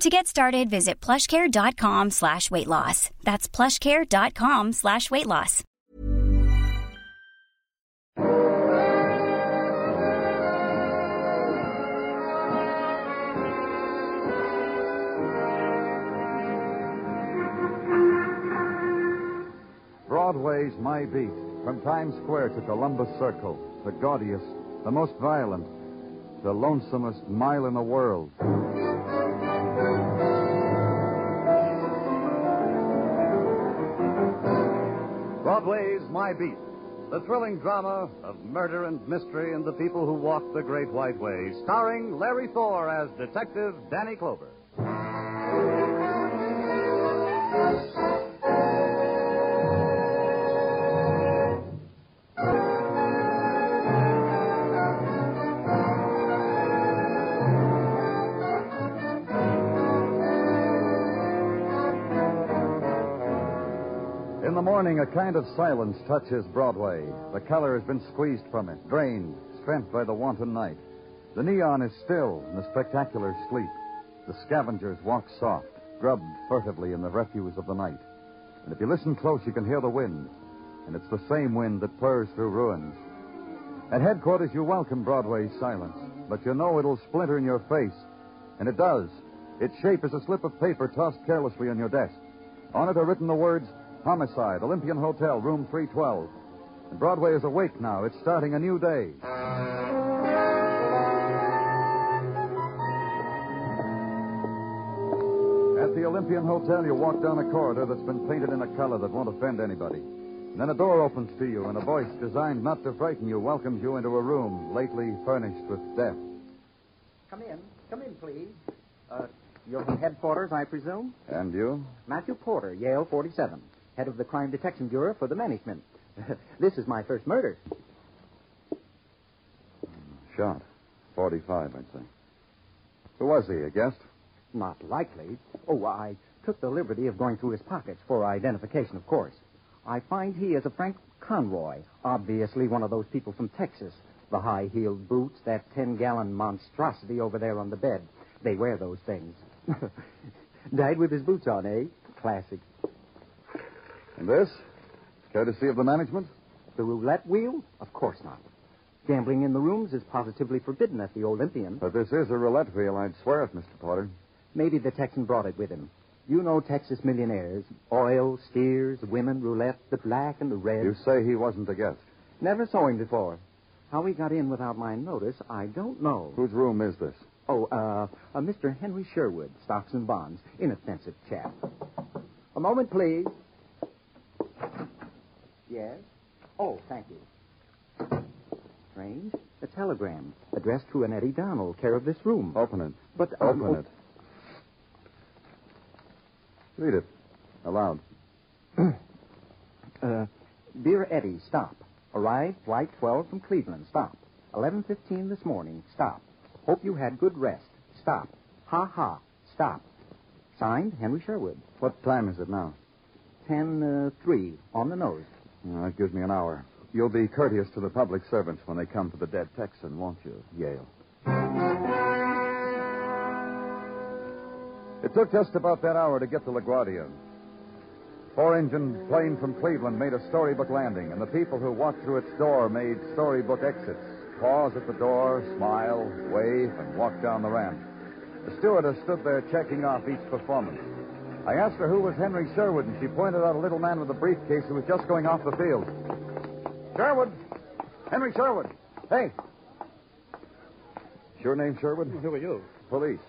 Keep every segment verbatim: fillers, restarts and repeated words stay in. To get started, visit plushcare.com slash weight loss. That's plushcare.com slash weight loss. Broadway's My Beat, from Times Square to Columbus Circle, the gaudiest, the most violent, the lonesomest mile in the world. Broadway's My Beat, the thrilling drama of murder and mystery and the people who walk the Great White Way, starring Larry Thor as Detective Danny Clover. In the morning, a kind of silence touches Broadway. The color has been squeezed from it, drained, spent by the wanton night. The neon is still in the spectacular sleep. The scavengers walk soft, grubbed furtively in the refuse of the night. And if you listen close, you can hear the wind. And it's the same wind that purrs through ruins. At headquarters, you welcome Broadway's silence, but you know it'll splinter in your face. And it does. Its shape is a slip of paper tossed carelessly on your desk. On it are written the words, Homicide, Olympian Hotel, room three twelve. And Broadway is awake now. It's starting a new day. At the Olympian Hotel, you walk down a corridor that's been painted in a color that won't offend anybody. And then a door opens to you, and a voice designed not to frighten you welcomes you into a room lately furnished with death. Come in. Come in, please. Uh, you're from headquarters, I presume? And you? Matthew Porter, Yale forty-seven. Head of the Crime Detection Bureau for the management. This is my first murder. Shot. forty-five, I'd say. Who was he, a guest? Not likely. Oh, I took the liberty of going through his pockets for identification, of course. I find he is a Frank Conroy, obviously one of those people from Texas. The high-heeled boots, that ten-gallon monstrosity over there on the bed. They wear those things. Died with his boots on, eh? Classic. And this? Courtesy of the management? The roulette wheel? Of course not. Gambling in the rooms is positively forbidden at the Olympian. But this is a roulette wheel, I'd swear it, Mister Porter. Maybe the Texan brought it with him. You know Texas millionaires. Oil, steers, women, roulette, the black and the red. You say he wasn't a guest? Never saw him before. How he got in without my notice, I don't know. Whose room is this? Oh, uh, uh Mister Henry Sherwood, Stocks and Bonds. Inoffensive chap. A moment, please. Yes? Oh, thank you. Strange. A telegram addressed to an Eddie Donald, care of this room. Open it. But um, Open oh... it. Read it. Aloud. uh, Dear Eddie, stop. Arrived flight twelve from Cleveland. Stop. eleven fifteen this morning. Stop. Hope you had good rest. Stop. Ha ha. Stop. Signed, Henry Sherwood. What time is it now? ten, uh, three, on the nose. Yeah, that gives me an hour. You'll be courteous to the public servants when they come for the dead Texan, won't you, Yale? It took just about that hour to get to LaGuardia. Four-engine plane from Cleveland made a storybook landing, and the people who walked through its door made storybook exits, pause at the door, smile, wave, and walk down the ramp. The stewardess stood there checking off each performance. I asked her who was Henry Sherwood, and she pointed out a little man with a briefcase who was just going off the field. Sherwood! Henry Sherwood! Hey! Is your name Sherwood? Who are you? Police.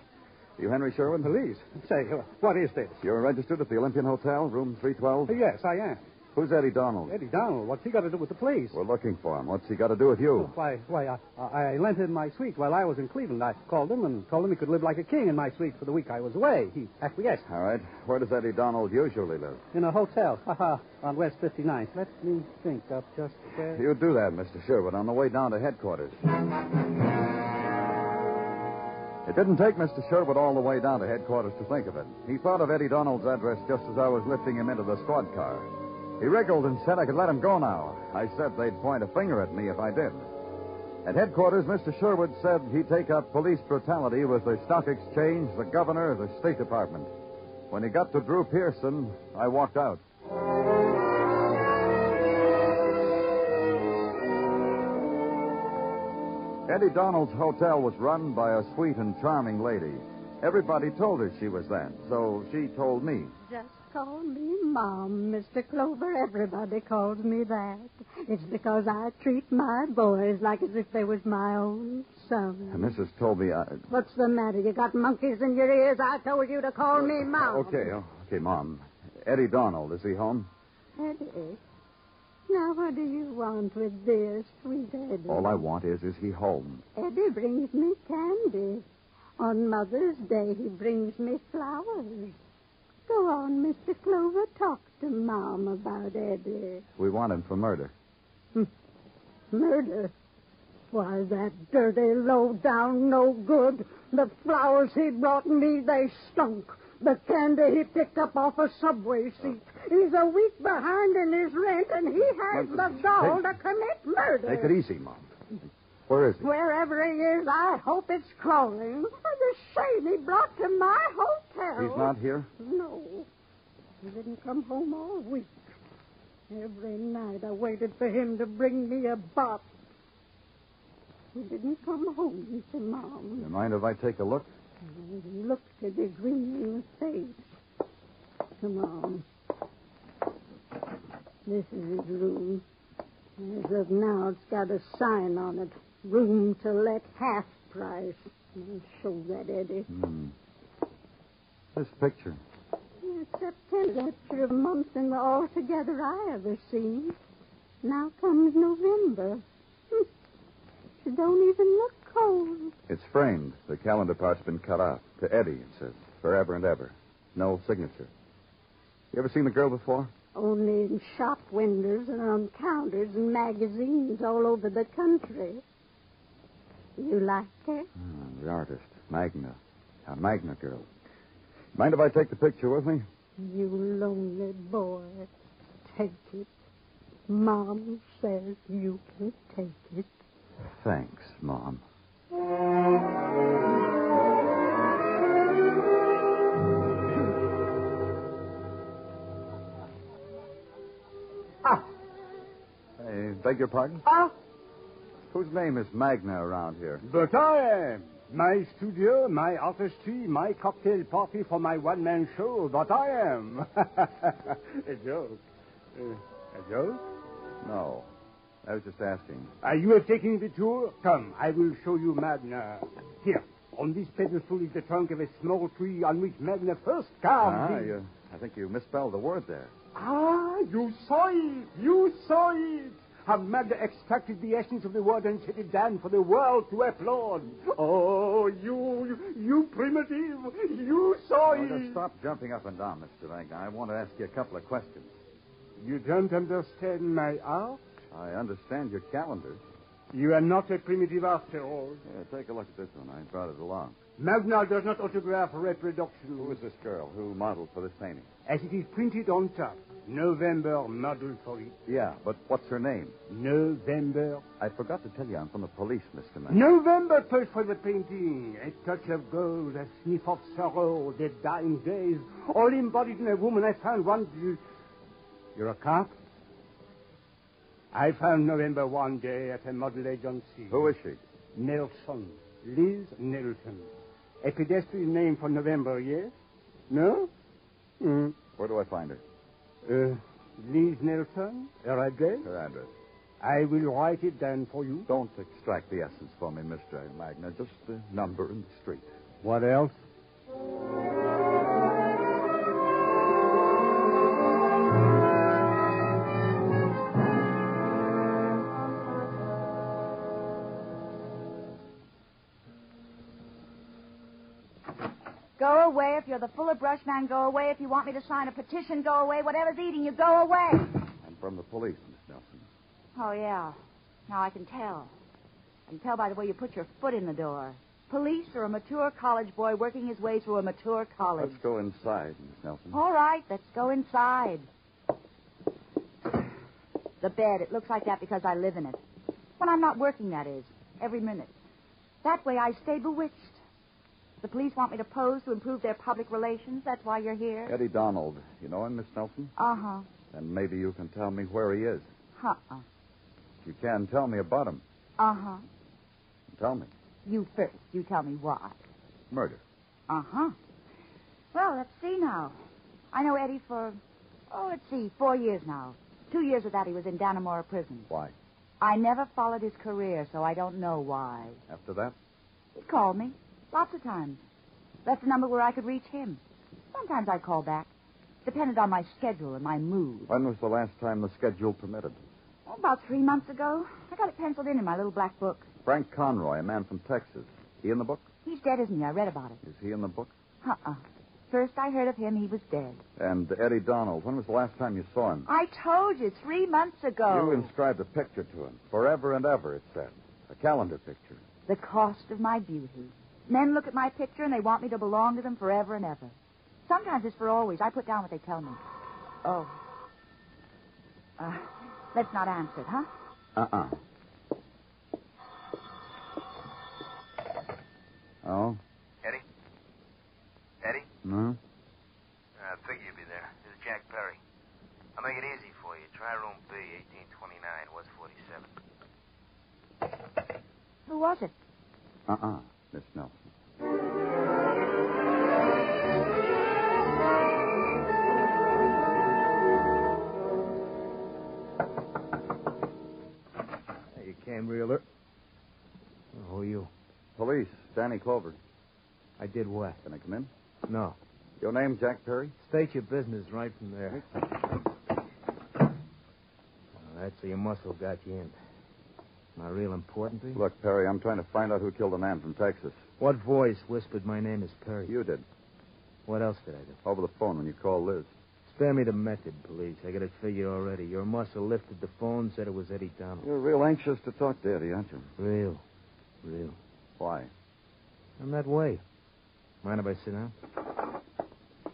Are you Henry Sherwood? Police? Say, what is this? You're registered at the Olympian Hotel, room three twelve? Yes, I am. Who's Eddie Donald? Eddie Donald? What's he got to do with the police? We're looking for him. What's he got to do with you? Why, why I, I lent him my suite while I was in Cleveland. I called him and told him he could live like a king in my suite for the week I was away. He acquiesced. All right. Where does Eddie Donald usually live? In a hotel. Haha. On West fifty-ninth. Let me think up just there. You do that, Mister Sherwood, on the way down to headquarters. It didn't take Mister Sherwood all the way down to headquarters to think of it. He thought of Eddie Donald's address just as I was lifting him into the squad car. He wriggled and said I could let him go now. I said they'd point a finger at me if I did. At headquarters, Mister Sherwood said he'd take up police brutality with the stock exchange, the governor, the State Department. When he got to Drew Pearson, I walked out. Eddie Donald's hotel was run by a sweet and charming lady. Everybody told her she was that, so she told me. Just call me Mom, Mister Clover. Everybody calls me that. It's because I treat my boys like as if they was my own son. And Missus told me I... What's the matter? You got monkeys in your ears? I told you to call me Mom. Okay, okay, Mom. Eddie Donald, is he home? Eddie? Now, what do you want with dear, sweet Eddie? All I want is, is he home? Eddie brings me candy. On Mother's Day, he brings me flowers. Go on, Mister Clover. Talk to Mom about Eddie. We want him for murder. Murder? Why, that dirty, low-down, no-good. The flowers he brought me, they stunk. The candy he picked up off a subway seat. He's a week behind in his rent, and he has Mom, the gall to commit murder. Take it easy, Mom. Where is he? Wherever he is, I hope it's crawling. The shame he brought to my hotel. He's not here? No. He didn't come home all week. Every night I waited for him to bring me a box. He didn't come home, Mister Mom. Do you mind if I take a look? He looked at his grinning face. Come on. This is his room. As of now, it's got a sign on it. Room to let, half price. I'll show that, Eddie. Mm. This picture. It's the tenth picture of Munson altogether I ever seen. Now comes November. She don't even look cold. It's framed. The calendar part's been cut off. To Eddie, it says. Forever and ever. No signature. You ever seen the girl before? Only in shop windows and on counters and magazines all over the country. You liked her? Oh, the artist, Magna. A Magna girl. Mind if I take the picture with me? You lonely boy. Take it. Mom says you can take it. Thanks, Mom. Ah. I beg your pardon? Ah. Whose name is Magna around here? But I am. My studio, my artistry, my cocktail party for my one-man show. But I am. A joke. Uh, a joke? No. I was just asking. Are you taking the tour? Come, I will show you Magna. Here. On this pedestal is the trunk of a small tree on which Magna first carved. Ah, you, I think you misspelled the word there. Ah, you saw it. You saw it. How Magna extracted the essence of the word and set it down for the world to applaud. Oh, you, you primitive. You saw it. Now, just stop jumping up and down, Mister Magna. I want to ask you a couple of questions. You don't understand my art? I understand your calendar. You are not a primitive after all. Yeah, take a look at this one. I brought it along. Magna does not autograph reproduction. Who is this girl who modeled for this painting? As it is printed on top. November, murder police. Yeah, but what's her name? November. I forgot to tell you I'm from the police, Mister Man. November paid for the painting. A touch of gold, a sniff of sorrow, the dying days, all embodied in a woman I found one... You're a cop? I found November one day at a model agency. Who is she? Nelson. Liz Nelson. A pedestrian name for November, yes? No? Mm. Where do I find her? Uh, Liz Nelson, her address? Her address. I will write it down for you. Don't extract the essence for me, Mister Magna. Just the number and the street. What else? Go away if you're the Fuller Brush Man. Go away if you want me to sign a petition. Go away. Whatever's eating you, go away. I'm from the police, Miss Nelson. Oh, yeah. Now I can tell. I can tell by the way you put your foot in the door. Police or a mature college boy working his way through a mature college. Let's go inside, Miss Nelson. All right, let's go inside. The bed, it looks like that because I live in it. When I'm not working, that is. Every minute. That way I stay bewitched. The police want me to pose to improve their public relations. That's why you're here. Eddie Donald. You know him, Miss Nelson? Uh-huh. And maybe you can tell me where he is. Uh-uh. You can tell me about him. Uh-huh. Tell me. You first. You tell me what? Murder. Uh-huh. Well, let's see now. I know Eddie for, oh, let's see, four years now. Two years of that he was in Dannemora prison. Why? I never followed his career, so I don't know why. After that? He called me. Lots of times. Left a number where I could reach him. Sometimes I called back. Depended on my schedule and my mood. When was the last time the schedule permitted? Oh, about three months ago. I got it penciled in in my little black book. Frank Conroy, a man from Texas. He in the book? He's dead, isn't he? I read about it. Is he in the book? Uh-uh. First I heard of him, he was dead. And Eddie Donald, when was the last time you saw him? I told you, three months ago. You inscribed a picture to him. Forever and ever, it said. A calendar picture. The cost of my beauty. Men look at my picture and they want me to belong to them forever and ever. Sometimes it's for always. I put down what they tell me. Oh. Uh, let's not answer it, huh? Uh-uh. Oh? Eddie? Eddie? No? I figured you'd be there. This is Jack Perry. I'll make it easy for you. Try room B, eighteen twenty-nine, West forty-seven. Who was it? Uh-uh. Miss Nelson. Hey, you came real early. Who are you? Police, Danny Clover. I did what? Can I come in? No. Your name, Jack Perry? State your business right from there. Oh, that's where your muscle got you in. My real important thing? Look, Perry, I'm trying to find out who killed a man from Texas. What voice whispered my name is Perry? You did. What else did I do? Over the phone when you called Liz. Spare me the method, please. I got it figured already. Your muscle lifted the phone, said it was Eddie Donald. You're real anxious to talk to Eddie, aren't you? Real. Real. Why? I'm that way. Mind if I sit down?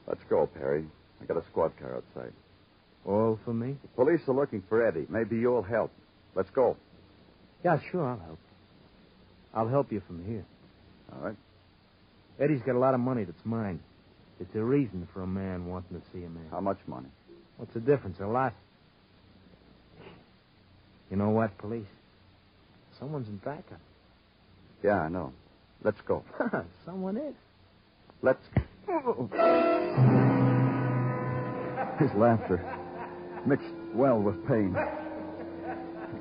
Let's go, Perry. I got a squad car outside. All for me? The police are looking for Eddie. Maybe you'll help. Let's go. Yeah, sure, I'll help. I'll help you from here. All right. Eddie's got a lot of money that's mine. It's a reason for a man wanting to see a man. How much money? What's the difference? A lot. You know what, police? Someone's in backup. Yeah, I know. Let's go. Someone is. Let's go. His laughter mixed well with pain.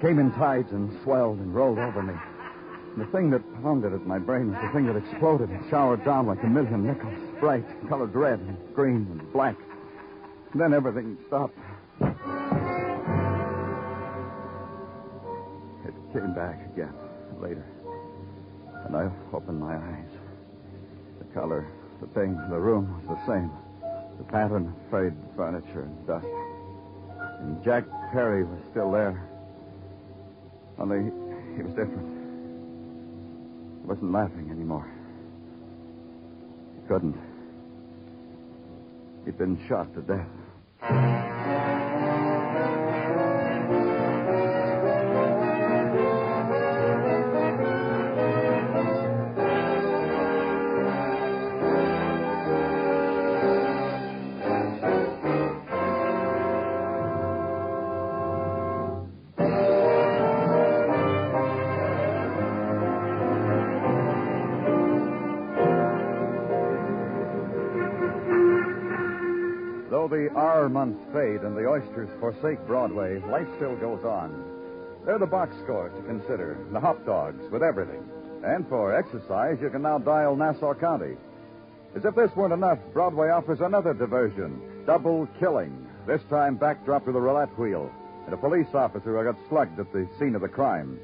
Came in tides and swelled and rolled over me. And the thing that pounded at my brain was the thing that exploded and showered down like a million nickels, bright, colored red and green and black. And then everything stopped. It came back again later. And I opened my eyes. The color, the thing, the room was the same. The pattern of frayed furniture and dust. And Jack Perry was still there. Only he was different. He wasn't laughing anymore. He couldn't. He'd been shot to death. hour months fade and the oysters forsake Broadway, life still goes on. They're the box score to consider, the hot dogs with everything. And for exercise, you can now dial Nassau County. As if this weren't enough, Broadway offers another diversion, double killing. This time backdrop to the roulette wheel and a police officer who got slugged at the scene of the crime.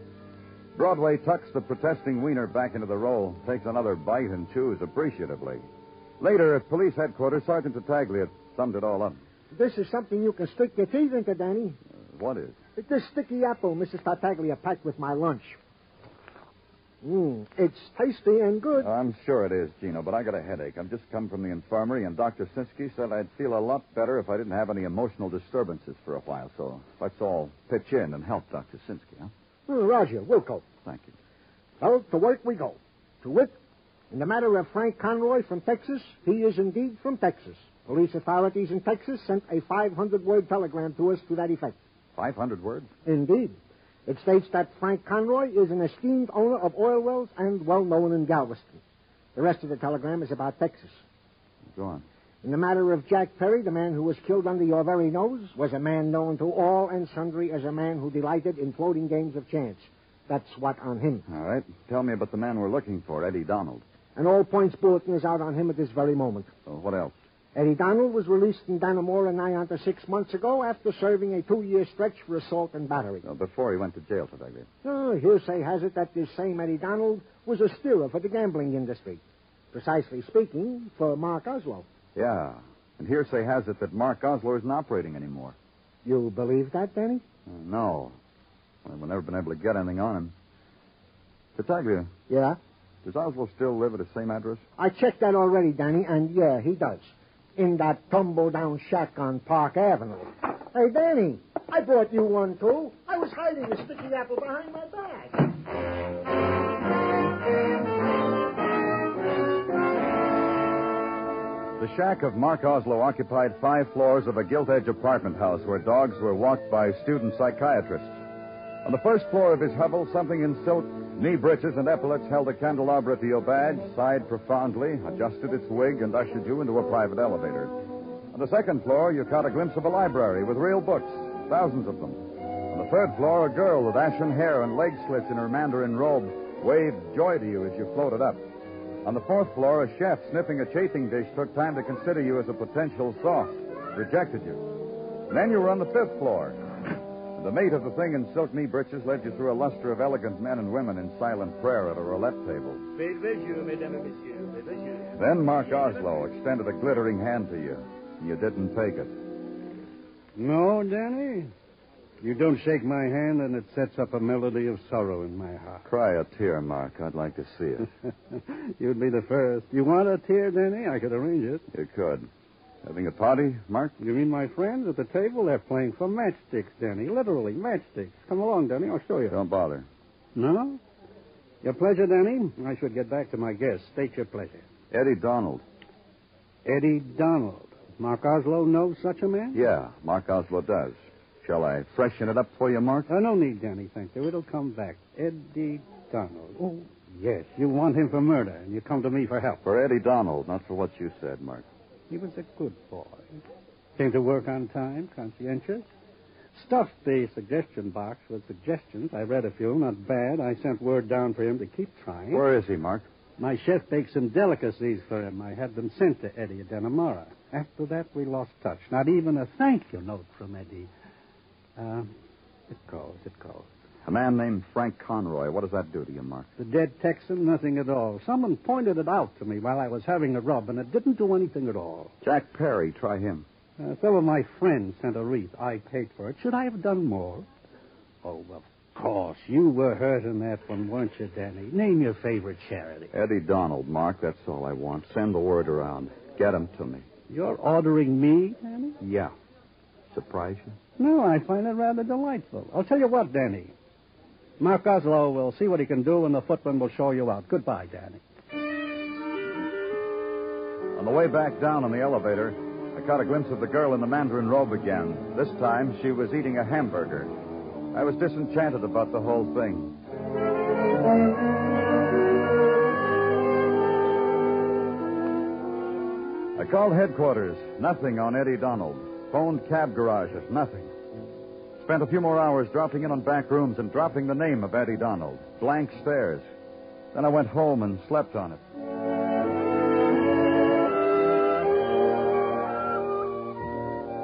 Broadway tucks the protesting wiener back into the roll, takes another bite, and chews appreciatively. Later, at police headquarters, Sergeant Tartaglia summed it all up. This is something you can stick your teeth into, Danny. Uh, what is? It's this sticky apple Missus Tartaglia packed with my lunch. Mmm, it's tasty and good. Oh, I'm sure it is, Gino, but I got a headache. I've just come from the infirmary, and Doctor Sinsky said I'd feel a lot better if I didn't have any emotional disturbances for a while, so let's all pitch in and help Doctor Sinsky, huh? Well, Roger, Wilco. Thank you. Well, to work we go. To wit, in the matter of Frank Conroy from Texas, he is indeed from Texas. Police authorities in Texas sent a five hundred word telegram to us to that effect. five hundred words? Indeed. It states that Frank Conroy is an esteemed owner of oil wells and well-known in Galveston. The rest of the telegram is about Texas. Go on. In the matter of Jack Perry, the man who was killed under your very nose, was a man known to all and sundry as a man who delighted in floating games of chance. That's what on him. All right. Tell me about the man we're looking for, Eddie Donald. An all-points bulletin is out on him at this very moment. Oh, what else? Eddie Donald was released in Dannemora nigh onto six months ago after serving a two-year stretch for assault and battery. Oh, before he went to jail, Tartaglia. Oh, hearsay has it that this same Eddie Donald was a steerer for the gambling industry. Precisely speaking, for Mark Oslo. Yeah, and hearsay has it that Mark Oslo isn't operating anymore. You believe that, Danny? Uh, no. Well, we've never been able to get anything on him. Tartaglia. Yeah? Does Oslo still live at the same address? I checked that already, Danny, and yeah, he does. In that tumble-down shack on Park Avenue. Hey, Danny, I brought you one, too. I was hiding a sticky apple behind my back. The shack of Mark Oslo occupied five floors of a gilt-edge apartment house where dogs were walked by student psychiatrists. On the first floor of his hovel, something in silk, knee breeches and epaulets held a candelabra to your badge, sighed profoundly, adjusted its wig, and ushered you into a private elevator. On the second floor, you caught a glimpse of a library with real books, thousands of them. On the third floor, a girl with ashen hair and leg slits in her mandarin robe waved joy to you as you floated up. On the fourth floor, a chef sniffing a chafing dish took time to consider you as a potential sauce, rejected you. And then you were on the fifth floor. The mate of the thing in silk knee breeches led you through a luster of elegant men and women in silent prayer at a roulette table. Then Mark Oslo extended a glittering hand to you. You didn't take it. No, Danny. You don't shake my hand, and it sets up a melody of sorrow in my heart. Cry a tear, Mark. I'd like to see it. You'd be the first. You want a tear, Danny? I could arrange it. You could. Having a party, Mark? You mean my friends at the table? They're playing for matchsticks, Danny. Literally, matchsticks. Come along, Danny. I'll show you. Don't bother. No? Your pleasure, Danny. I should get back to my guests. State your pleasure. Eddie Donald. Eddie Donald. Mark Oslo knows such a man? Yeah, Mark Oslo does. Shall I freshen it up for you, Mark? Oh, no need, Danny, thank you. It'll come back. Eddie Donald. Oh, yes. You want him for murder, and you come to me for help. For Eddie Donald, not for what you said, Mark. He was a good boy. Came to work on time, conscientious. Stuffed the suggestion box with suggestions. I read a few, not bad. I sent word down for him to keep trying. Where is he, Mark? My chef baked some delicacies for him. I had them sent to Eddie at Dannemora. After that, we lost touch. Not even a thank you note from Eddie. Uh, it goes, it goes. A man named Frank Conroy. What does that do to you, Mark? The dead Texan, nothing at all. Someone pointed it out to me while I was having a rub, and it didn't do anything at all. Jack Perry, try him. A fellow my friend sent a wreath. I paid for it. Should I have done more? Oh, of course. You were hurt in that one, weren't you, Danny? Name your favorite charity. Eddie Donald, Mark. That's all I want. Send the word around. Get him to me. You're ordering me, Danny? Yeah. Surprise you? No, I find it rather delightful. I'll tell you what, Danny. Mark Oslo will see what he can do, and the footman will show you out. Goodbye, Danny. On the way back down on the elevator, I caught a glimpse of the girl in the mandarin robe again. This time, she was eating a hamburger. I was disenchanted about the whole thing. I called headquarters. Nothing on Eddie Donald. Phoned cab garages, nothing. Spent a few more hours dropping in on back rooms and dropping the name of Eddie Donald. Blank stares. Then I went home and slept on it.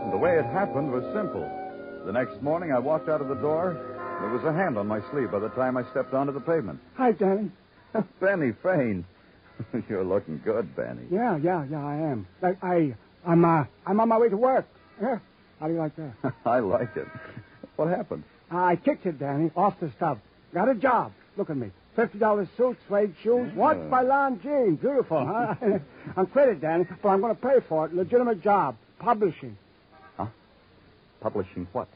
And the way it happened was simple. The next morning, I walked out of the door. There was a hand on my sleeve by the time I stepped onto the pavement. Hi, darling. Benny Fain. You're looking good, Benny. Yeah, yeah, yeah, I am. Like, I, I'm, uh, I'm on my way to work. Yeah. How do you like that? I like it. What happened? I kicked it, Danny, off the stub. Got a job. Look at me. fifty dollar suit, suede shoes, yeah. Watch by Lon Jean. Beautiful, huh? I'm credit, Danny, but I'm going to pay for it. Legitimate job. Publishing. Huh? Publishing what?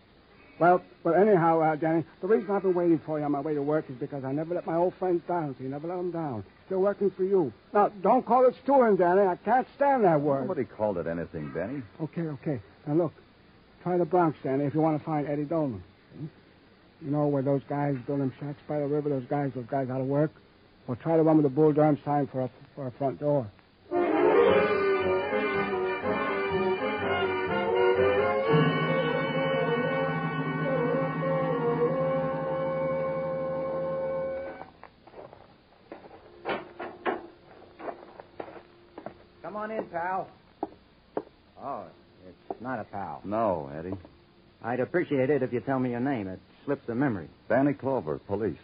Well, well, anyhow, uh, Danny, the reason I've been waiting for you on my way to work is because I never let my old friends down, so you never let them down. Still working for you. Now, don't call it stewing, Danny. I can't stand that word. Nobody called it anything, Danny. Okay, okay. Now, look. Try the Bronx, Danny, if you want to find Eddie Donald. You know where those guys build them shacks by the river, those guys, those guys out of work? Or try the one with the Bull Durham sign for a, for a front door. Come on in, pal. Oh, it's not a pal. No, Eddie. I'd appreciate it if you tell me your name. It slips the memory. Danny Clover, police.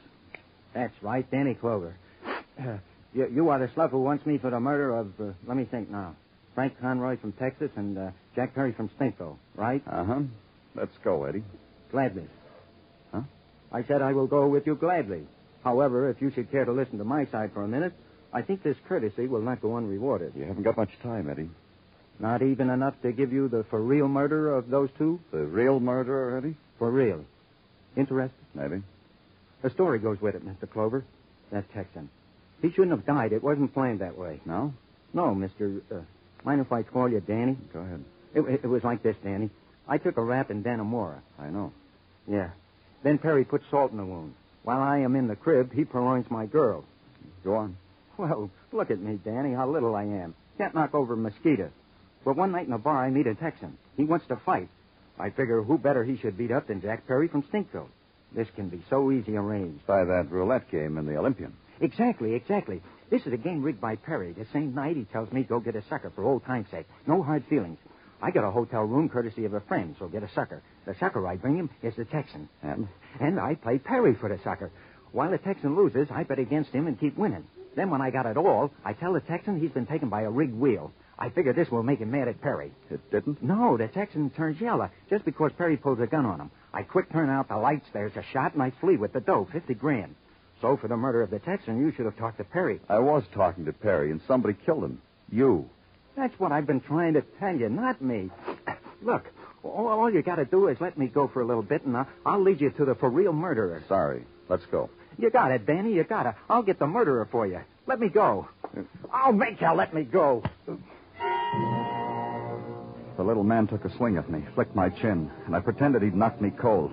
That's right, Danny Clover. you, you are the slough who wants me for the murder of, uh, let me think now, Frank Conroy from Texas and uh, Jack Perry from Stinko, right? Uh-huh. Let's go, Eddie. Gladly. Huh? I said I will go with you gladly. However, if you should care to listen to my side for a minute, I think this courtesy will not go unrewarded. You haven't got much time, Eddie. Not even enough to give you the for-real murderer of those two? The real murderer, Eddie? For real. Interested? Maybe. A story goes with it, Mister Clover. That Texan. He shouldn't have died. It wasn't planned that way. No? No, Mister Uh, mind if I call you Danny? Go ahead. It, it, it was like this, Danny. I took a rap in Dannemora. I know. Yeah. Then Perry put salt in the wound. While I am in the crib, he purloins my girl. Go on. Well, look at me, Danny, how little I am. Can't knock over a mosquito. But one night in a bar, I meet a Texan. He wants to fight. I figure who better he should beat up than Jack Perry from Stinko. This can be so easy arranged. By that roulette game in the Olympian. Exactly, exactly. This is a game rigged by Perry. The same night he tells me go get a sucker for old time's sake. No hard feelings. I got a hotel room courtesy of a friend, so get a sucker. The sucker I bring him is the Texan. And? And I play Perry for the sucker. While the Texan loses, I bet against him and keep winning. Then when I got it all, I tell the Texan he's been taken by a rigged wheel. I figure this will make him mad at Perry. It didn't? No, the Texan turns yellow just because Perry pulls a gun on him. I quick turn out the lights, there's a shot, and I flee with the dough, fifty grand. So for the murder of the Texan, you should have talked to Perry. I was talking to Perry, and somebody killed him. You. That's what I've been trying to tell you, not me. Look, all, all you got to do is let me go for a little bit, and I'll, I'll lead you to the for-real murderer. Sorry. Let's go. You got it, Danny, you got it. I'll get the murderer for you. Let me go. I'll make you let me go. The little man took a swing at me, flicked my chin, and I pretended he'd knocked me cold.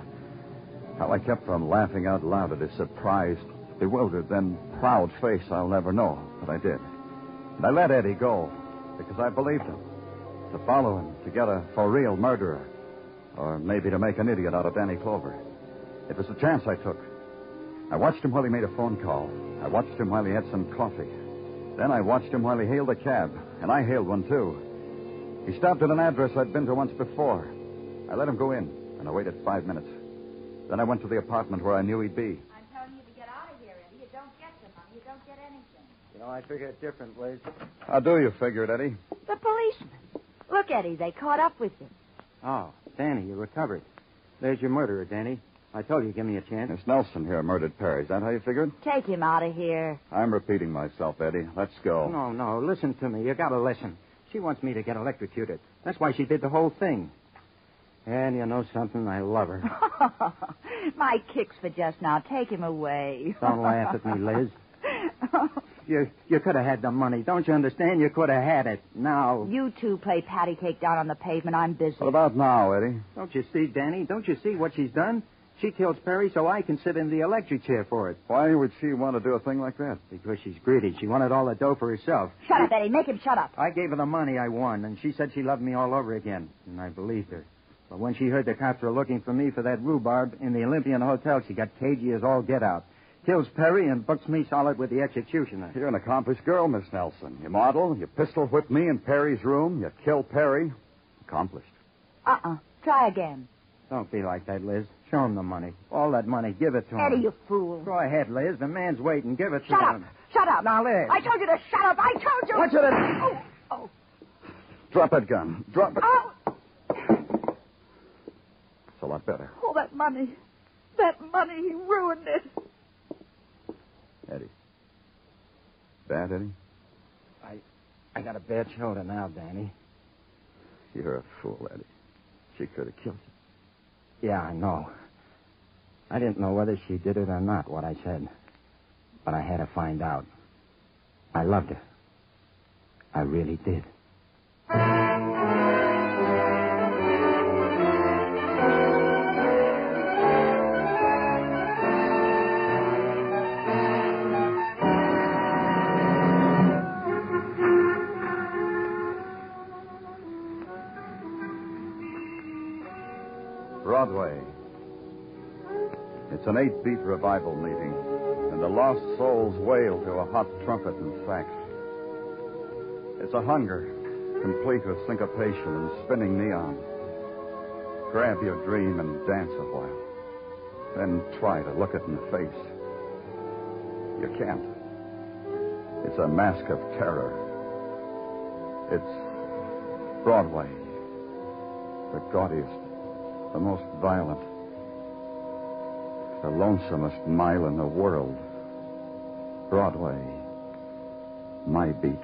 How I kept from laughing out loud at his surprised, bewildered, then proud face, I'll never know, but I did. And I let Eddie go, because I believed him. To follow him, to get a for-real murderer, or maybe to make an idiot out of Danny Clover. It was a chance I took. I watched him while he made a phone call. I watched him while he had some coffee. Then I watched him while he hailed a cab, and I hailed one, too. He stopped at an address I'd been to once before. I let him go in, and I waited five minutes. Then I went to the apartment where I knew he'd be. I'm telling you to get out of here, Eddie. You don't get the money. You don't get anything. You know, I figure it different, Liz. How do you figure it, Eddie? The policeman. Look, Eddie, they caught up with you. Oh, Danny, you recovered. There's your murderer, Danny. I told you, give me a chance. Miss Nelson here murdered Perry. Is that how you figured? Take him out of here. I'm repeating myself, Eddie. Let's go. No, no. Listen to me. You gotta listen. She wants me to get electrocuted. That's why she did the whole thing. And you know something? I love her. My kick's for just now. Take him away. Don't laugh at me, Liz. You you could have had the money. Don't you understand? You could have had it. Now. You two play patty cake down on the pavement. I'm busy. What about now, Eddie? Don't you see, Danny? Don't you see what she's done? She kills Perry so I can sit in the electric chair for it. Why would she want to do a thing like that? Because she's greedy. She wanted all the dough for herself. Shut up, Eddie. Make him shut up. I gave her the money I won, and she said she loved me all over again. And I believed her. But when she heard the cops were looking for me for that rhubarb in the Olympian Hotel, she got cagey as all get out. Kills Perry and books me solid with the executioner. You're an accomplished girl, Miss Nelson. You model, you pistol whip me in Perry's room, you kill Perry. Accomplished. Uh-uh. Try again. Don't be like that, Liz. Show him the money. All that money. Give it to Eddie, him. Eddie, you fool. Go ahead, Liz. The man's waiting. Give it shut to up. him. Shut up. Shut up. Now, Liz. I told you to shut up. I told you. What's it? Oh. Oh. Drop that gun. Drop it. Oh. It's a lot better. Oh, that money. That money. He ruined it. Eddie. Bad, Eddie? I I got a bad shoulder now, Danny. You're a fool, Eddie. She could have killed you. Yeah, I know. I didn't know whether she did it or not, what I said. But I had to find out. I loved her. I really did. Broadway. It's an eight-beat revival meeting, and the lost souls wail to a hot trumpet and sax. It's a hunger, complete with syncopation and spinning neon. Grab your dream and dance a while, then try to look it in the face. You can't. It's a mask of terror. It's Broadway, the gaudiest, the most violent, the lonesomest mile in the world. Broadway, my beat.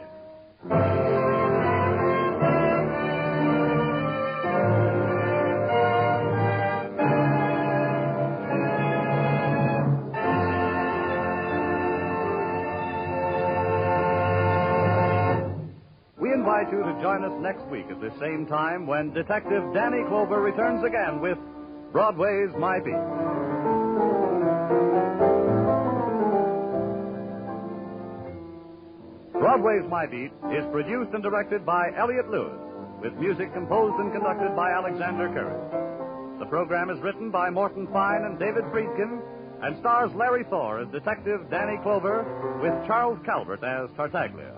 You to join us next week at the same time when Detective Danny Clover returns again with Broadway's My Beat. Broadway's My Beat is produced and directed by Elliot Lewis, with music composed and conducted by Alexander Curry. The program is written by Morton S. Fine and David Friedkin and stars Larry Thor as Detective Danny Clover with Charles Calvert as Tartaglia.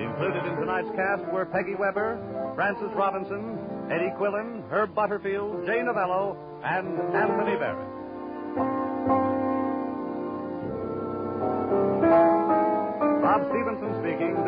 Included in tonight's cast were Peggy Webber, Francis Robinson, Eddie Quillen, Herb Butterfield, Jane Novello, and Anthony Barrett. Bob Stevenson speaking.